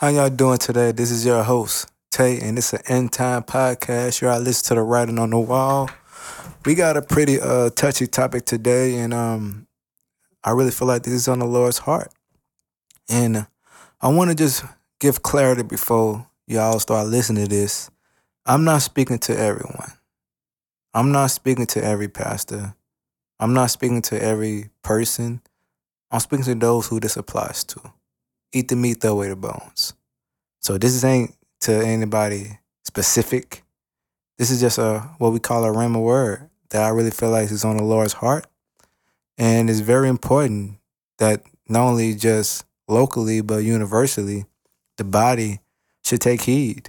How y'all doing today? This is your host, Tay, and it's an End Time podcast. Y'all listen to the writing on the wall. We got a pretty touchy topic today, and I really feel like this is on the Lord's heart. And I want to just give clarity before y'all start listening to this. I'm not speaking to everyone. I'm not speaking to every pastor. I'm not speaking to every person. I'm speaking to those who this applies to. Eat the meat, throw away the bones. So this ain't to anybody specific. This is just what we call a rhema word that I really feel like is on the Lord's heart. And it's very important that not only just locally, but universally, the body should take heed.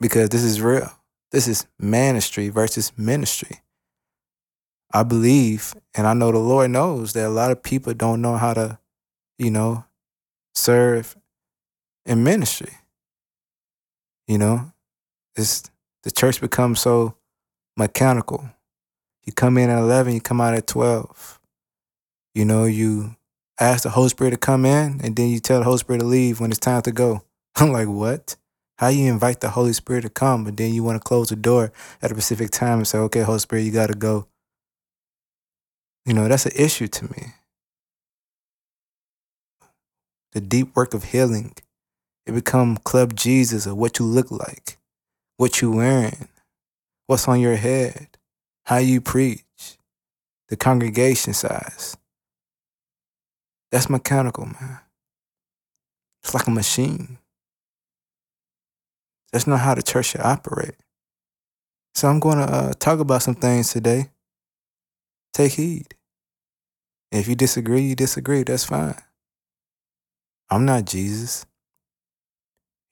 Because this is real. This is ministry versus ministry. I believe, and I know the Lord knows, that a lot of people don't know how to, serve in ministry. It's the church becomes so mechanical. You come in at 11, you come out at 12. You ask the Holy Spirit to come in, and then you tell the Holy Spirit to leave when it's time to go. I'm like, what? How you invite the Holy Spirit to come, but then you want to close the door at a specific time and say, okay, Holy Spirit, you got to go. That's an issue to me. The deep work of healing. It become Club Jesus of what you look like, what you wearing, what's on your head, how you preach, the congregation size. That's mechanical, man. It's like a machine. That's not how the church should operate. So I'm going to talk about some things today. Take heed. And if you disagree, you disagree. That's fine. I'm not Jesus.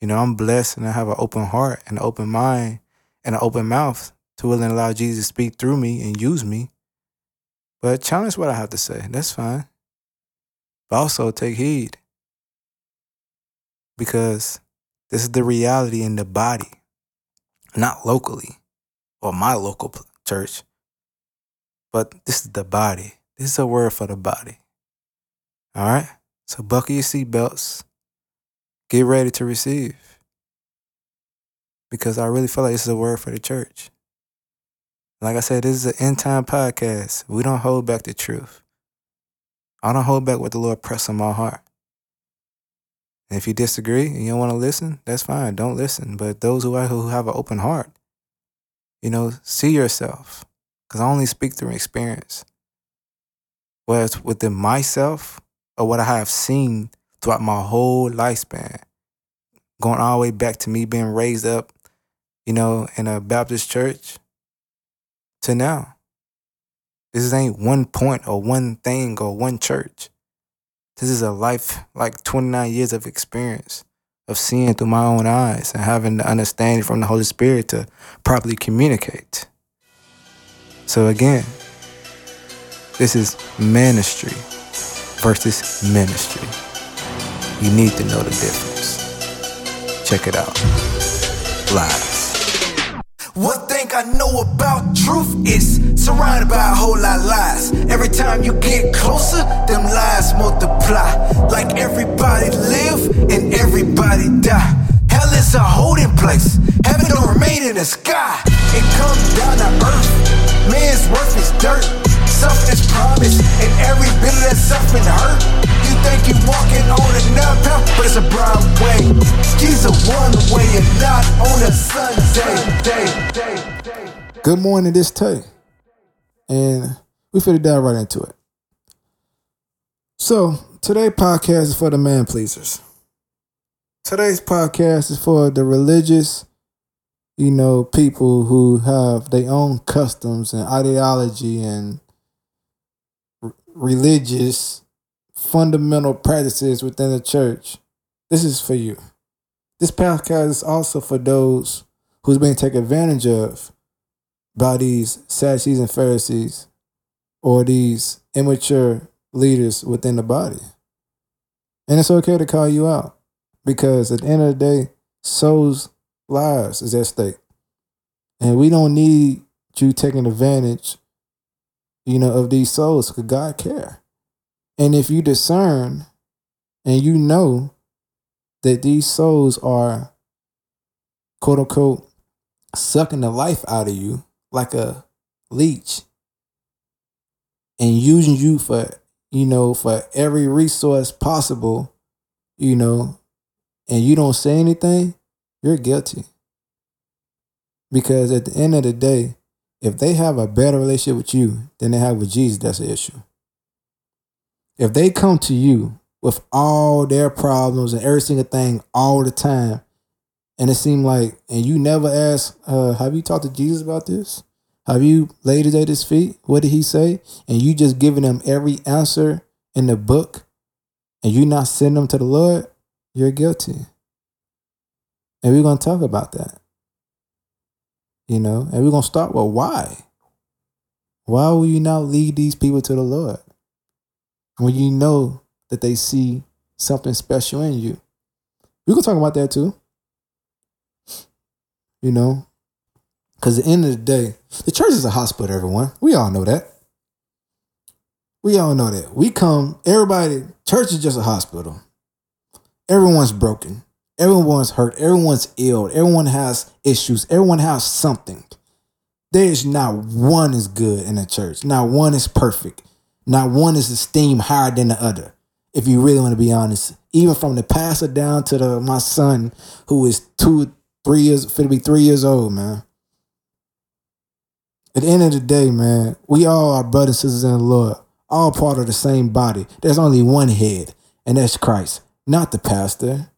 I'm blessed and I have an open heart and an open mind and an open mouth to willing to allow Jesus to speak through me and use me. But challenge what I have to say. That's fine. But also take heed. Because this is the reality in the body, not locally or my local church. But this is the body. This is a word for the body. All right? So buckle your seatbelts. Get ready to receive. Because I really feel like this is a word for the church. Like I said, this is an end-time podcast. We don't hold back the truth. I don't hold back what the Lord pressed on my heart. And if you disagree and you don't want to listen, that's fine. Don't listen. But those who have an open heart, see yourself. Because I only speak through experience. Whether it's within myself or what I have seen throughout my whole lifespan, going all the way back to me being raised up, in a Baptist church to now. This ain't one point or one thing or one church. This is a life, like 29 years of experience of seeing through my own eyes and having the understanding from the Holy Spirit to properly communicate. So again, this is ministry versus ministry. You need to know the difference. Check it out. Lies. One thing I know about truth is surrounded by a whole lot of lies. Every time you get closer, them lies multiply. Like everybody live and everybody die. Hell is a holding place. Heaven don't remain in the sky. It comes down to earth. Man's worth is dirt. Suffering is promised, and every bit of that suffering hurt. You think you're walking on another path, but it's a broad way. He's a one way and not on a Sunday. Good morning, this Tay. And we finna dive right into it. So, today's podcast is for the man pleasers. Today's podcast is for the religious, people who have their own customs and ideology and religious fundamental practices within the church. This is for you. This podcast is also for those who's being taken advantage of by these Sadducees and Pharisees or these immature leaders within the body. And it's okay to call you out because at the end of the day, souls, lives is at stake. And we don't need you taking advantage of these souls, because God care. And if you discern and you know that these souls are, quote unquote, sucking the life out of you like a leech and using you for every resource possible, and you don't say anything, you're guilty. Because at the end of the day, if they have a better relationship with you than they have with Jesus, that's an issue. If they come to you with all their problems and every single thing all the time, and it seemed like, and you never ask, have you talked to Jesus about this? Have you laid it at his feet? What did he say? And you just giving them every answer in the book, and you not sending them to the Lord, you're guilty. And we're going to talk about that. And we're going to start with why. Why will you not lead these people to the Lord when you know that they see something special in you? We can talk about that too. Because at the end of the day, the church is a hospital, everyone. We all know that. Everybody, church is just a hospital. Everyone's broken. Everyone's hurt. Everyone's ill. Everyone has issues. Everyone has something. There's not one is good in the church. Not one is perfect. Not one is esteemed higher than the other. If you really want to be honest, even from the pastor down to my son, who is 3 years old, man. At the end of the day, man, we all are brothers and sisters in the Lord, all part of the same body. There's only one head, and that's Christ, not the pastor.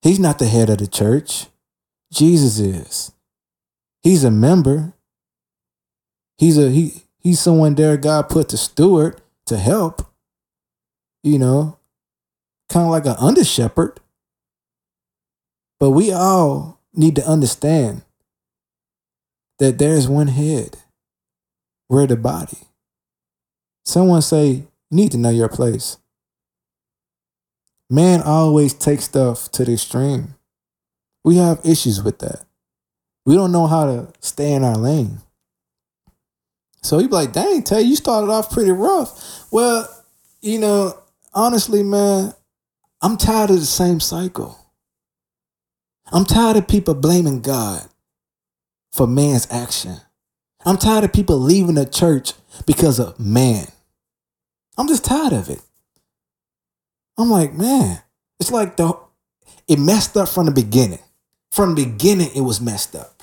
He's not the head of the church. Jesus is. He's a member. He's someone there God put to steward, to help. Kind of like an under shepherd. But we all need to understand that there is one head. We're the body. Someone say, you need to know your place. Man always takes stuff to the extreme. We have issues with that. We don't know how to stay in our lane. So you be like, dang, Tay, you started off pretty rough. Well, honestly, man, I'm tired of the same cycle. I'm tired of people blaming God for man's action. I'm tired of people leaving the church because of man. I'm just tired of it. I'm like, man, it's like it messed up from the beginning. From the beginning, it was messed up.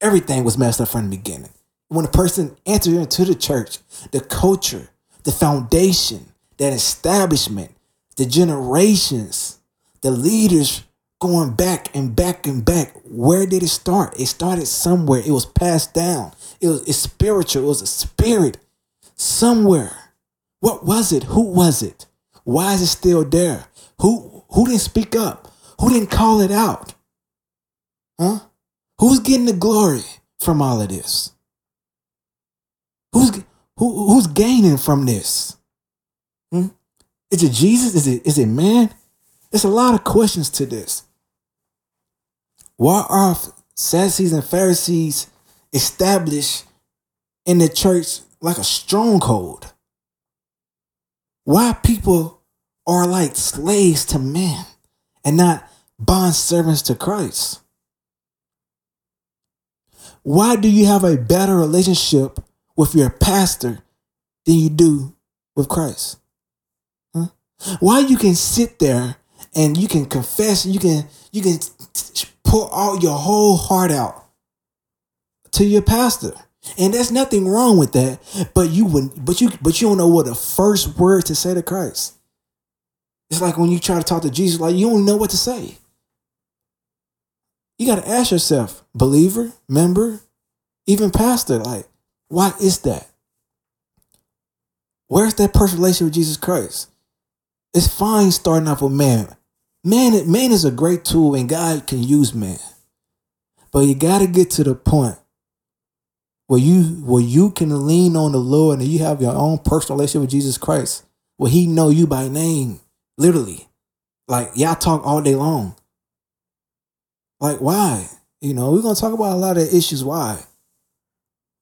Everything was messed up from the beginning. When a person entered into the church, the culture, the foundation, that establishment, the generations, the leaders going back and back and back, where did it start? It started somewhere. It was passed down. It's spiritual. It was a spirit somewhere. What was it? Who was it? Why is it still there? Who didn't speak up? Who didn't call it out? Huh? Who's getting the glory from all of this? Who's gaining from this? Is it Jesus? Is it man? There's a lot of questions to this. Why are Sadducees and Pharisees established in the church like a stronghold? Why people are like slaves to man and not bond servants to Christ? Why do you have a better relationship with your pastor than you do with Christ? Huh? Why you can sit there and you can confess, you can pour all your whole heart out to your pastor? And there's nothing wrong with that, but you don't know what the first word to say to Christ. It's like when you try to talk to Jesus, like you don't know what to say. You got to ask yourself, believer, member, even pastor, like, why is that? Where's that perfect relationship with Jesus Christ? It's fine starting off with man. Man is a great tool, and God can use man. But you got to get to the point where you can lean on the Lord and you have your own personal relationship with Jesus Christ, where he know you by name, literally. Like, y'all talk all day long. Like, why? We're going to talk about a lot of issues, why?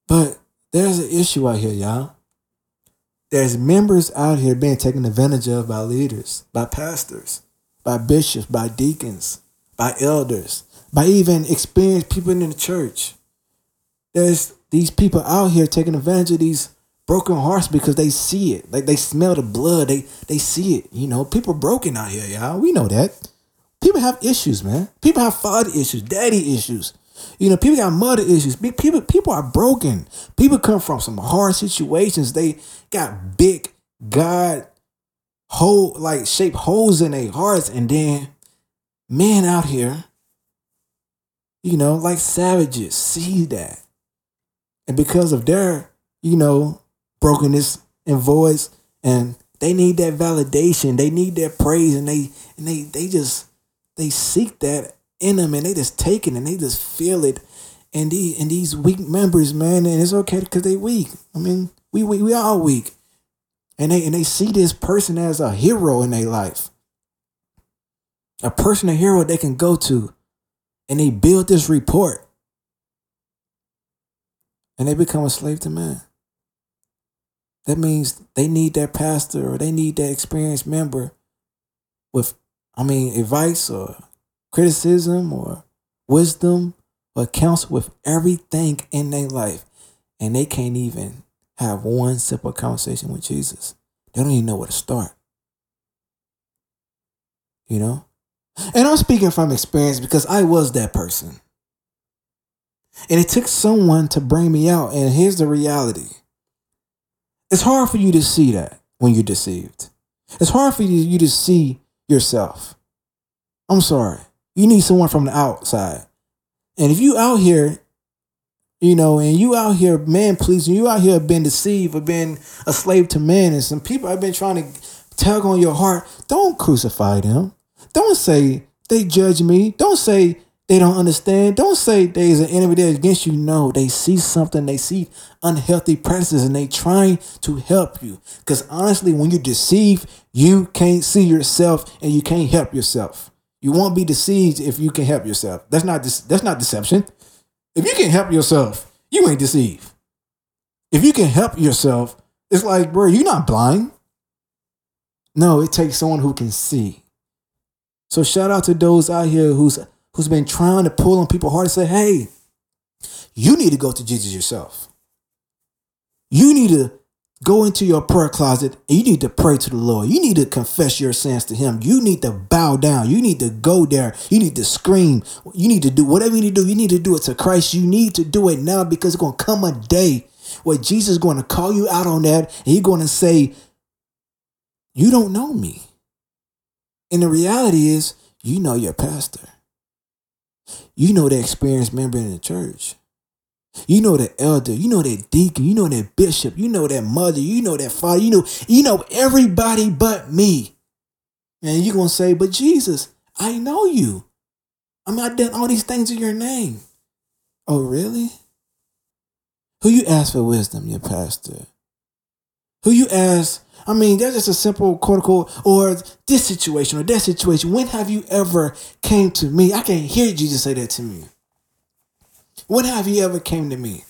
But there's an issue out here, y'all. There's members out here being taken advantage of by leaders, by pastors, by bishops, by deacons, by elders, by even experienced people in the church. There's these people out here taking advantage of these broken hearts because they see it. Like, they smell the blood. They see it. You know, people broken out here, y'all. We know that. People have issues, man. People have father issues, daddy issues. You know, people got mother issues. People are broken. People come from some hard situations. They got big shaped holes in their hearts. And then men out here, you know, like savages, see that. And because of their, you know, brokenness and voice, and they need that validation, they need that praise, and they seek that in them, and they just take it and they just feel it. And these weak members, man, and it's okay because they weak. I mean, we all weak. And they see this person as a hero in their life. A person, a hero they can go to. And they build this rapport. And they become a slave to man. That means they need that pastor or they need that experienced member with, advice or criticism or wisdom or counsel with everything in their life. And they can't even have one simple conversation with Jesus. They don't even know where to start. You know? And I'm speaking from experience because I was that person. And it took someone to bring me out. And here's the reality. It's hard for you to see that when you're deceived. It's hard for you to see yourself. I'm sorry. You need someone from the outside. And if you out here, you know, and you out here man pleasing, you out here been deceived or been a slave to man, and some people have been trying to tug on your heart, don't crucify them. Don't say they judge me. Don't say they don't understand. Don't say there's an enemy there against you. No, they see something. They see unhealthy practices and they trying to help you. Because honestly, when you deceive, you can't see yourself and you can't help yourself. You won't be deceived if you can help yourself. That's not deception. If you can help yourself, you ain't deceived. If you can help yourself, it's like, bro, you're not blind. No, it takes someone who can see. So shout out to those out here who's been trying to pull on people's heart and say, hey, you need to go to Jesus yourself. You need to go into your prayer closet and you need to pray to the Lord. You need to confess your sins to him. You need to bow down. You need to go there. You need to scream. You need to do whatever you need to do. You need to do it to Christ. You need to do it now because it's going to come a day where Jesus is going to call you out on that. And he's going to say, you don't know me. And the reality is, you know your pastor. You know the experienced member in the church. You know the elder. You know that deacon. You know that bishop. You know that mother. You know that father. You know everybody but me. And you're going to say, but Jesus, I know you. I've done all these things in your name. Oh, really? Who you ask for wisdom? Your pastor. Who you ask? There's just a simple quote, or this situation or that situation. When have you ever came to me? I can't hear Jesus say that to me. When have you ever came to me?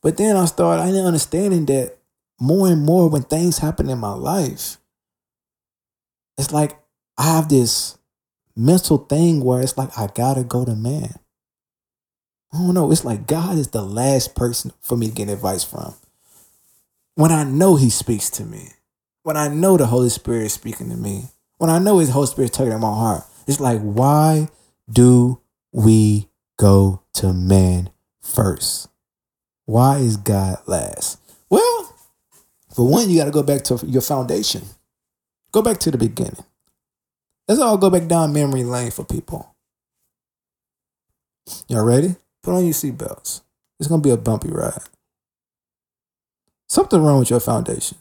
But then I didn't understanding that more and more when things happen in my life, it's like I have this mental thing where it's like I got to go to man. I don't know. It's like God is the last person for me to get advice from. When I know he speaks to me, when I know the Holy Spirit is speaking to me, when I know his Holy Spirit is tugging at my heart, it's like, why do we go to man first? Why is God last? Well, for one, you got to go back to your foundation. Go back to the beginning. Let's all go back down memory lane for people. Y'all ready? Put on your seatbelts. It's going to be a bumpy ride. Something wrong with your foundation.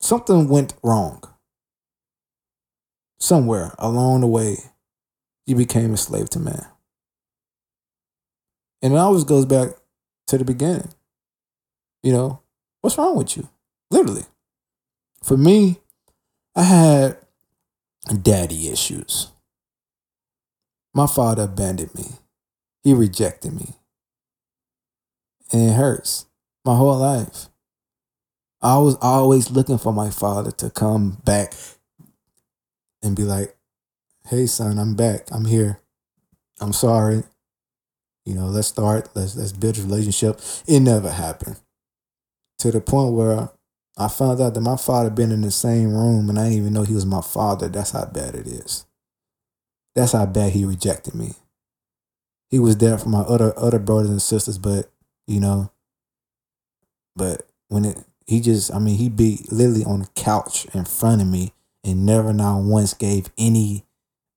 Something went wrong. Somewhere along the way, you became a slave to man. And it always goes back to the beginning. You know, what's wrong with you? Literally. For me, I had daddy issues. My father abandoned me. He rejected me. And it hurts. My whole life, I was always looking for my father to come back and be like, hey, son, I'm back. I'm here. I'm sorry. You know, let's start. Let's build a relationship. It never happened. To the point where I found out that my father been in the same room and I didn't even know he was my father. That's how bad it is. That's how bad he rejected me. He was there for my other brothers and sisters, but, you know, but when it, he just, I mean, he be literally on the couch in front of me and never not once gave any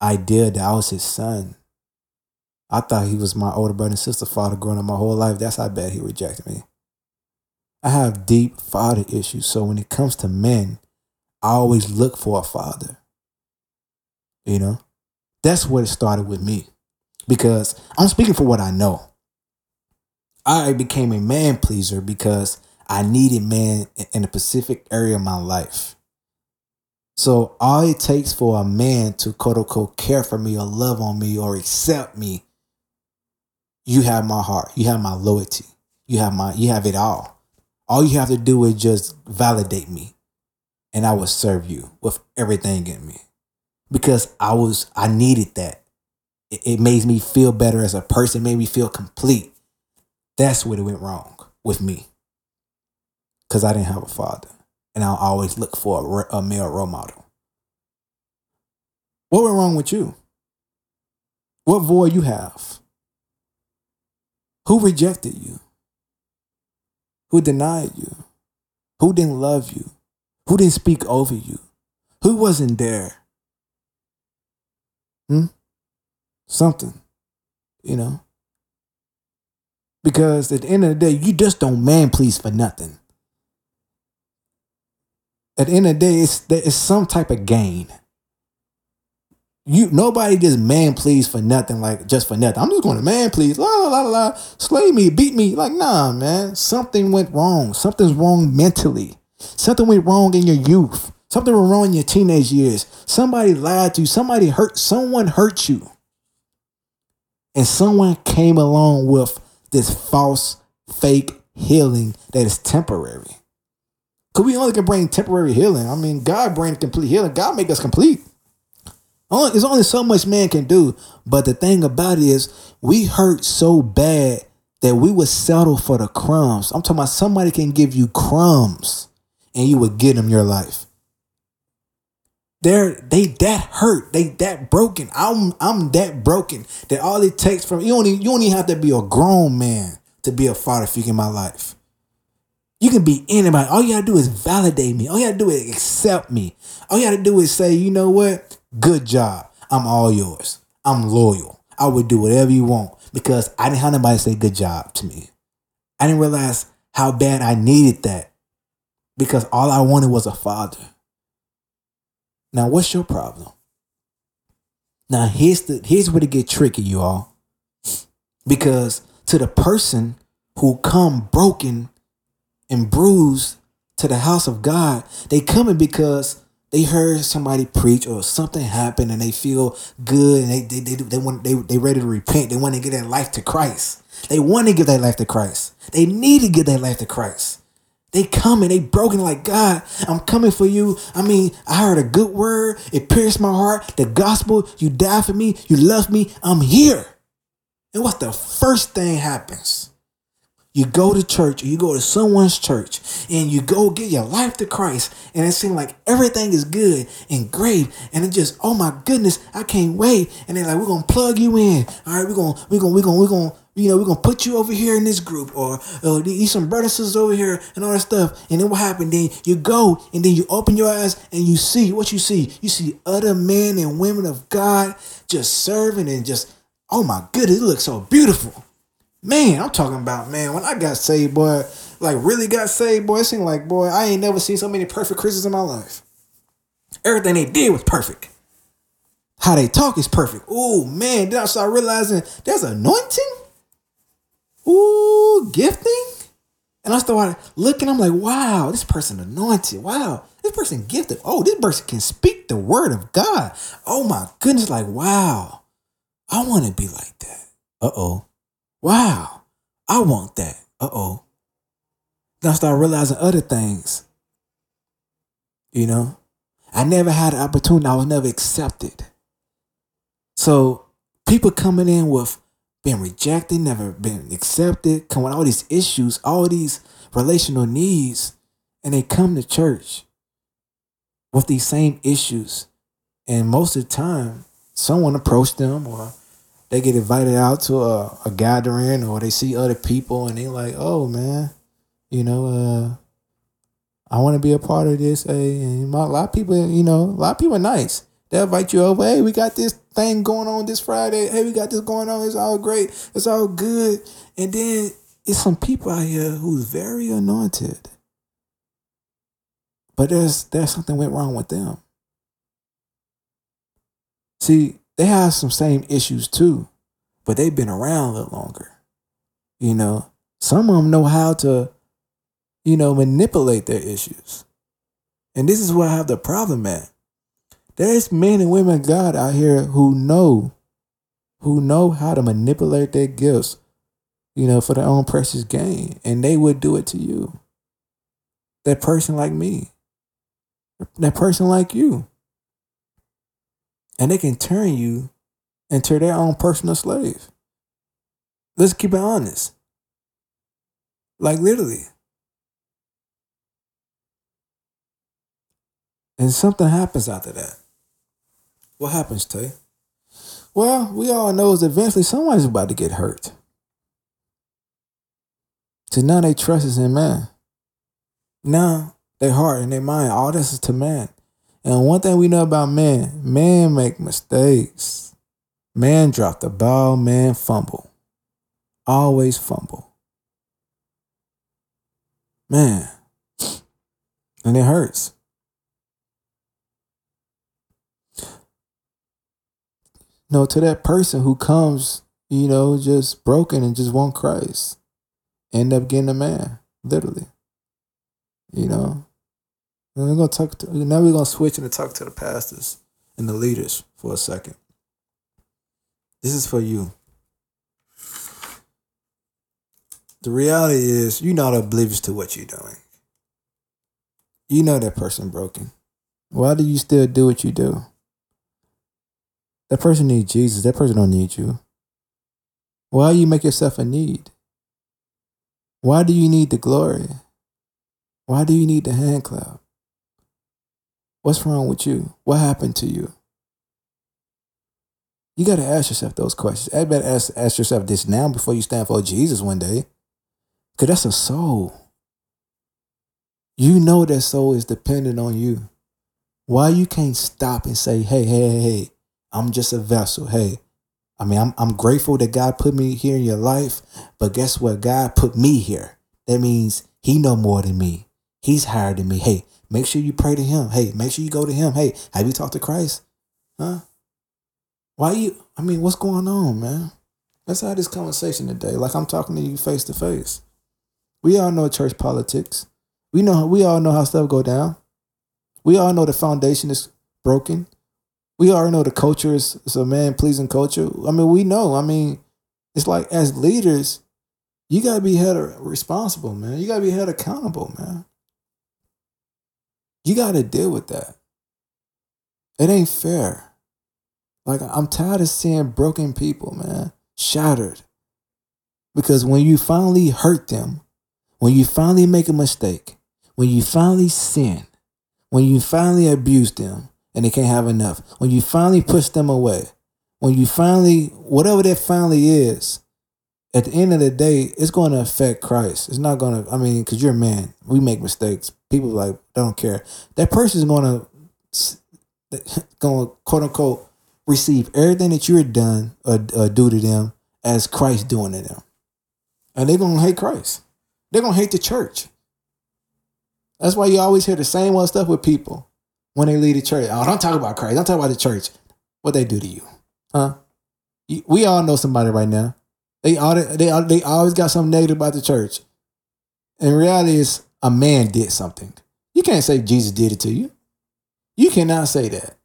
idea that I was his son. I thought he was my older brother and sister father growing up my whole life. That's how bad he rejected me. I have deep father issues. So when it comes to men, I always look for a father. You know, that's where it started with me, because I'm speaking for what I know. I became a man pleaser because I needed man in a specific area of my life. So all it takes for a man to quote unquote care for me or love on me or accept me, you have my heart, you have my loyalty, you have it all. All you have to do is just validate me, and I will serve you with everything in me, because I needed that. It made me feel better as a person, made me feel complete. That's where it went wrong with me. Because I didn't have a father, and I'll always look for a male role model. What went wrong with you? What void you have? Who rejected you? Who denied you? Who didn't love you? Who didn't speak over you? Who wasn't there? Something, you know? Because at the end of the day, you just don't man please for nothing. At the end of the day, it's some type of gain. Nobody just man please for nothing, like just for nothing. I'm just going to man please, la la la la, slay me, beat me. Like, nah, man, something went wrong. Something's wrong mentally. Something went wrong in your youth. Something went wrong in your teenage years. Somebody lied to you. Someone hurt you. And someone came along with this false, fake healing that is temporary. Because we only can bring temporary healing. I mean, God brings complete healing. God make us complete. There's only so much man can do. But the thing about it is, we hurt so bad that we would settle for the crumbs. I'm talking about somebody can give you crumbs and you would give them your life. They that hurt. They that broken. I'm that broken that all it takes from you only have to be a grown man to be a father figure in my life. You can be anybody. All you gotta do is validate me. All you gotta do is accept me. All you gotta do is say, you know what? Good job. I'm all yours. I'm loyal. I would do whatever you want, because I didn't have nobody say good job to me. I didn't realize how bad I needed that, because all I wanted was a father. Now, what's your problem? Now, here's where it gets tricky, you all. Because to the person who come broken and bruised to the house of God, they coming because they heard somebody preach or something happened and they feel good, and they ready to repent. They want to give their life to Christ. They want to give their life to Christ. They need to give their life to Christ. They coming, they broken, like, God, I'm coming for you. I mean, I heard a good word. It pierced my heart. The gospel, you died for me. You loved me. I'm here. And what's the first thing happens? You go to church, or you go to someone's church, and you go get your life to Christ, and it seems like everything is good and great, and it just, oh my goodness, I can't wait. And they're like, we're gonna plug you in. All right, we're gonna we're gonna put you over here in this group, or these some brothers and sisters over here, and all that stuff. And then what happened? Then you go, and then you open your eyes, and you see what you see. You see other men and women of God just serving, and just, oh my goodness, it looks so beautiful. Man, I'm talking about, man, when I got saved, boy, like really got saved, boy, it seemed like, boy, I ain't never seen so many perfect Christians in my life. Everything they did was perfect. How they talk is perfect. Oh, man, then I started realizing there's anointing. Ooh, gifting. And I started looking, I'm like, wow, this person anointed. Wow, this person gifted. Oh, this person can speak the word of God. Oh, my goodness, like, wow, I want to be like that. Uh-oh. Wow, I want that. Uh-oh. Then I start realizing other things. You know? I never had an opportunity. I was never accepted. So people coming in with been rejected, never been accepted, come with all these issues, all these relational needs, and they come to church with these same issues. And most of the time, someone approached them, or they get invited out to a gathering, or they see other people and they like, oh man, I want to be a part of this. Hey, and a lot of people are nice. They'll invite you over. Hey, we got this thing going on this Friday. Hey, we got this going on. It's all great. It's all good. And then it's some people out here who's very anointed, but there's something went wrong with them. See, they have some same issues too, but they've been around a little longer. Some of them know how to, manipulate their issues. And this is where I have the problem at. There's men and women of God out here who know how to manipulate their gifts, for their own precious gain. And they would do it to you. That person like me. That person like you. And they can turn you into their own personal slave. Let's keep it honest. Like literally. And something happens after that. What happens, Tay? Well, we all know is eventually somebody's about to get hurt. So now they trust is in man. Now their heart and their mind, all this is to man. And one thing we know about man make mistakes. Man drop the ball, man fumble. Always fumble. Man. And it hurts. To that person who comes, just broken and just want Christ, end up getting a man, literally. And we're gonna now we're gonna switch and talk to the pastors and the leaders for a second. This is for you. The reality is, you're not oblivious to what you're doing. You know that person broken. Why do you still do what you do? That person needs Jesus. That person don't need you. Why do you make yourself a need? Why do you need the glory? Why do you need the hand clap? What's wrong with you? What happened to you? You got to ask yourself those questions. I better ask yourself this now before you stand for Jesus one day. Because that's a soul. You know that soul is dependent on you. Why you can't stop and say, hey. I'm just a vessel. Hey, I'm grateful that God put me here in your life, but guess what? God put me here. That means he know more than me. He's higher than me. Hey, make sure you pray to him. Hey, make sure you go to him. Hey, have you talked to Christ? Huh? What's going on, man? Let's have this conversation today. Like I'm talking to you face to face. We all know church politics. We all know how stuff go down. We all know the foundation is broken. We already know the culture is a man-pleasing culture. We know. It's like as leaders, you got to be held responsible, man. You got to be held accountable, man. You got to deal with that. It ain't fair. Like, I'm tired of seeing broken people, man, shattered. Because when you finally hurt them, when you finally make a mistake, when you finally sin, when you finally abuse them, and they can't have enough. When you finally push them away, when you finally, whatever that finally is, at the end of the day, it's going to affect Christ. It's not going to, because you're a man. We make mistakes. People like, don't care. That person's going to quote unquote, receive everything that you're done or do to them as Christ doing to them. And they're going to hate Christ. They're going to hate the church. That's why you always hear the same old stuff with people. When they leave the church, oh, don't talk about Christ. Don't talk about the church. What they do to you, huh? We all know somebody right now. They always got something negative about the church. And reality is, a man did something. You can't say Jesus did it to you. You cannot say that.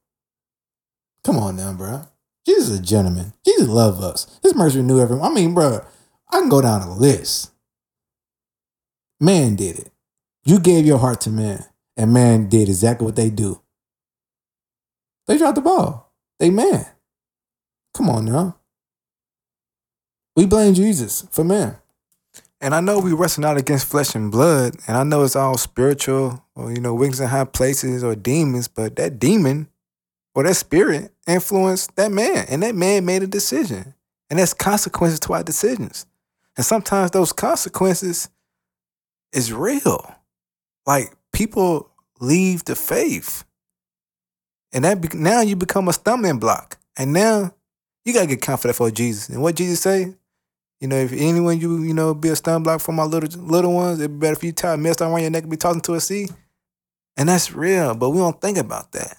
Come on now, bro. Jesus is a gentleman. Jesus loves us. His mercy knew everyone. Bro, I can go down a list. Man did it. You gave your heart to man. And man did exactly what they do. They dropped the ball. They man. Come on now. We blame Jesus for man. And I know we wrestle not against flesh and blood, and I know it's all spiritual or, you know, wings in high places or demons, but that demon or that spirit influenced that man, and that man made a decision. And that's consequences to our decisions. And sometimes those consequences is real. Like, people leave the faith. And that now you become a stumbling block. And now you got to get confident for Jesus. And what Jesus say? You know, if anyone you know, be a stumbling block for my little ones, it'd be better for you tie a millstone around your neck and be tossed into a sea. And that's real, but we don't think about that.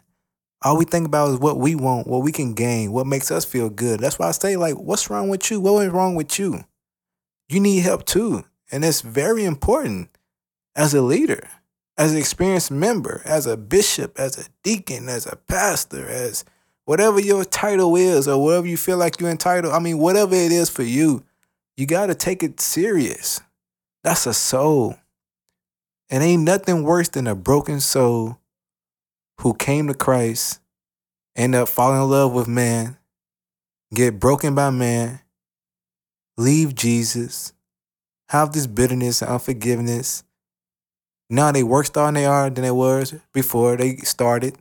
All we think about is what we want, what we can gain, what makes us feel good. That's why I say, like, what's wrong with you? What went wrong with you? You need help too. And it's very important as a leader, as an experienced member, as a bishop, as a deacon, as a pastor, as whatever your title is or whatever you feel like you're entitled. I mean, whatever it is for you, you got to take it serious. That's a soul. And ain't nothing worse than a broken soul who came to Christ, end up falling in love with man, get broken by man, leave Jesus, have this bitterness and unforgiveness. Now they worse than they are than they was before they started.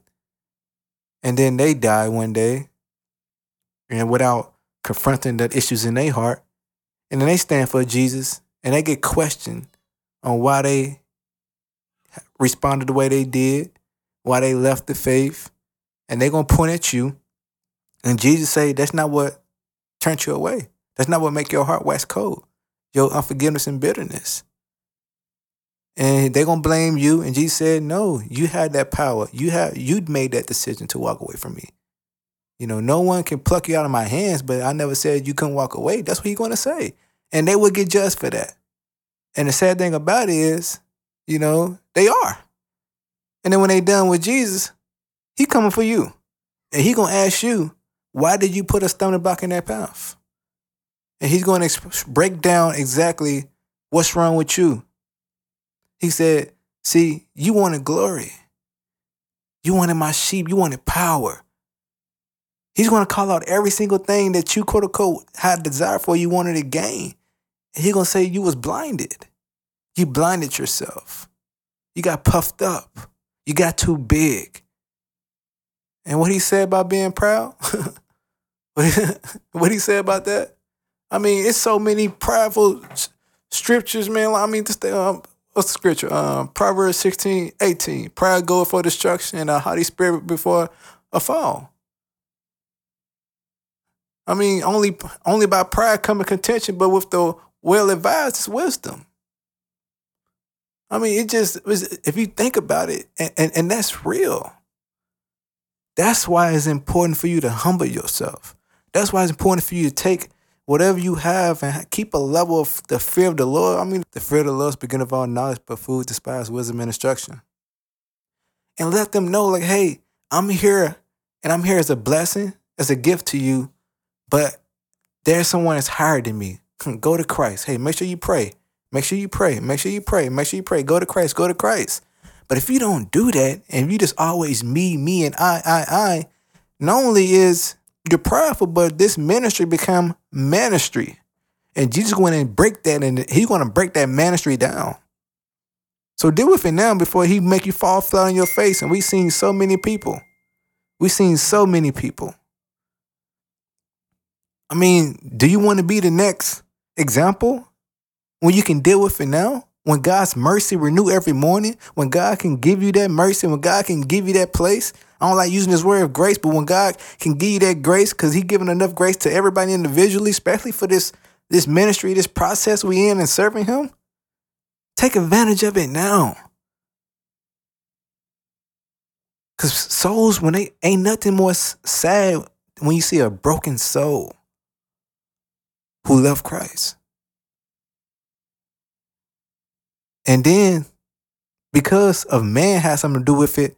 And then they die one day and without confronting the issues in their heart. And then they stand for Jesus and they get questioned on why they responded the way they did, why they left the faith, and they're going to point at you. And Jesus say, that's not what turned you away. That's not what make your heart wax cold, your unforgiveness and bitterness. And they're going to blame you. And Jesus said, no, you had that power. You'd made that decision to walk away from me. You know, no one can pluck you out of my hands, but I never said you couldn't walk away. That's what you're going to say. And they would get judged for that. And the sad thing about it is, you know, they are. And then when they done with Jesus, he coming for you. And he going to ask you, why did you put a stumbling block in that path? And he's going to break down exactly what's wrong with you. He said, see, you wanted glory. You wanted my sheep. You wanted power. He's going to call out every single thing that you, quote unquote, had desire for, you wanted to gain. And he's going to say you was blinded. You blinded yourself. You got puffed up. You got too big. And what he said about being proud? What he said about that? I mean, it's so many prideful scriptures, man. I mean, this, what's the scripture? Proverbs 16:18. Pride goeth for destruction and a haughty spirit before a fall. I mean, only by pride cometh contention, but with the well-advised is wisdom. I mean, it just, if you think about it, and that's real. That's why it's important for you to humble yourself. That's why it's important for you to take whatever you have and keep a level of the fear of the Lord. I mean, the fear of the Lord is beginning of all knowledge, but fools despise wisdom and instruction. And let them know, like, hey, I'm here, and I'm here as a blessing, as a gift to you, but there's someone that's higher than me. Go to Christ. Hey, make sure you pray. Make sure you pray. Make sure you pray. Make sure you pray. Go to Christ. Go to Christ. But if you don't do that, and you just always me, and I, not only is you're prideful, but this ministry become ministry. And Jesus going to break that, and he's going to break that ministry down. So deal with it now before he make you fall flat on your face. And we've seen so many people. I mean, do you want to be the next example? When you can deal with it now, when God's mercy renew every morning, when God can give you that mercy, when God can give you that place. I don't like using this word of grace, but when God can give you that grace, because he's given enough grace to everybody individually, especially for this ministry, this process we in and serving him, take advantage of it now. Because souls, when they ain't nothing more sad when you see a broken soul who left Christ. And then, because of man has something to do with it,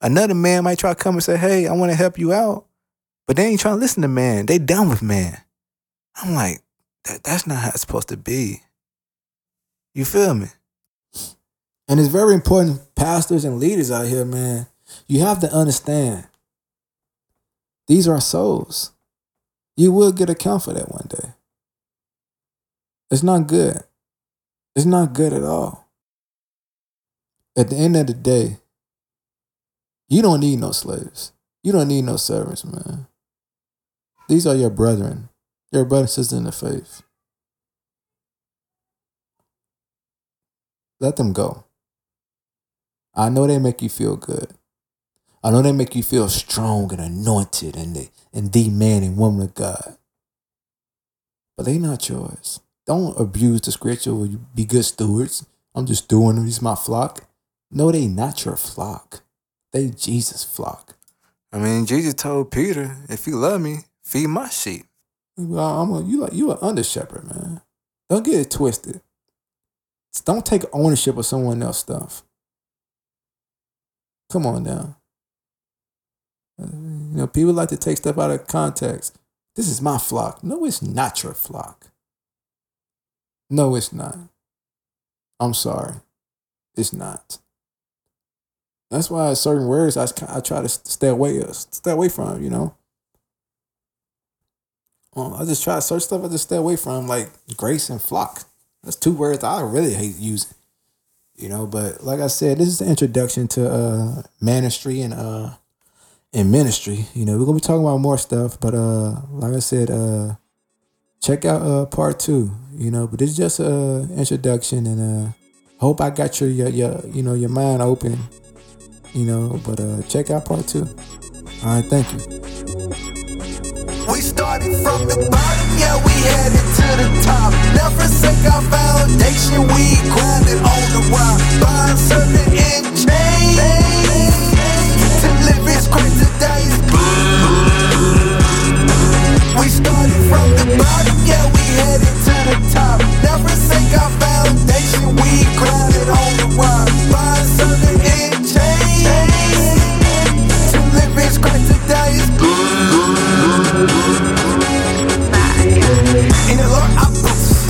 another man might try to come and say, hey, I want to help you out. But they ain't trying to listen to man. They done with man. I'm like, that's not how it's supposed to be. You feel me? And it's very important, pastors and leaders out here, man. You have to understand These are souls. You will get account for that one day. It's not good. It's not good at all. At the end of the day, you don't need no slaves. You don't need no servants, man. These are your brethren. Your brother and sister in the faith. Let them go. I know they make you feel good. I know they make you feel strong and anointed and the man and woman of God. But they not yours. Don't abuse the scripture or be good stewards. I'm just doing them. He's my flock. No, they not your flock. They Jesus' flock. I mean, Jesus told Peter, if you love me, feed my sheep. You an under shepherd, man. Don't get it twisted. Don't take ownership of someone else's stuff. Come on now. People like to take stuff out of context. This is my flock. No, it's not your flock. No, it's not. I'm sorry. It's not. That's why certain words I try to stay away from. I just try to search stuff I just stay away from, like grace and flock. That's two words I really hate using. But like I said, this is the introduction to ministry and ministry. We're going to be talking about more stuff, but like I said, check out part 2, but this is just an introduction, and hope I got your mind open, but check out part 2. All right, thank you. We started from the bottom, yeah, we headed to the top. Never forsake our foundation, we grounded on the rock. By serving in change, to live is great, today is good. We started from the bottom, yeah, we headed to the top. Never forsake our foundation, we grounded on the rock. By serving in change, to live is great, today is good. In the Lord I boast,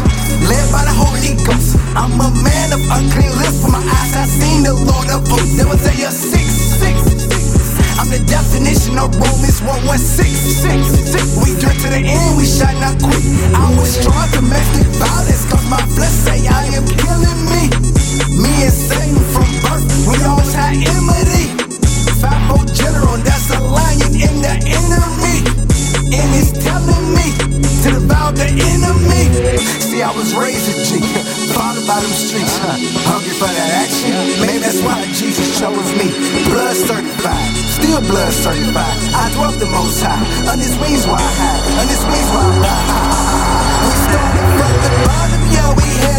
led by the Holy Ghost. I'm a man of unclean lips, from my eyes I seen the Lord of hosts. There was a 666. I'm the definition of Romans 1:16. We drink to the end, we shall not quit. I was strong domestic violence, cause my flesh say I am killing me. Me and Satan from birth, we always had enmity. 5-4 general, that's a lion in the enemy. And it's telling me to devour the enemy. See, I was raised a G, followed by them streets, hungry for that action. Man, that's why Jesus chose me. Blood certified, still blood certified. I dwelt the Most High, on His wings why I hide, on His wings why I fly high. We started from the bottom, yeah, we had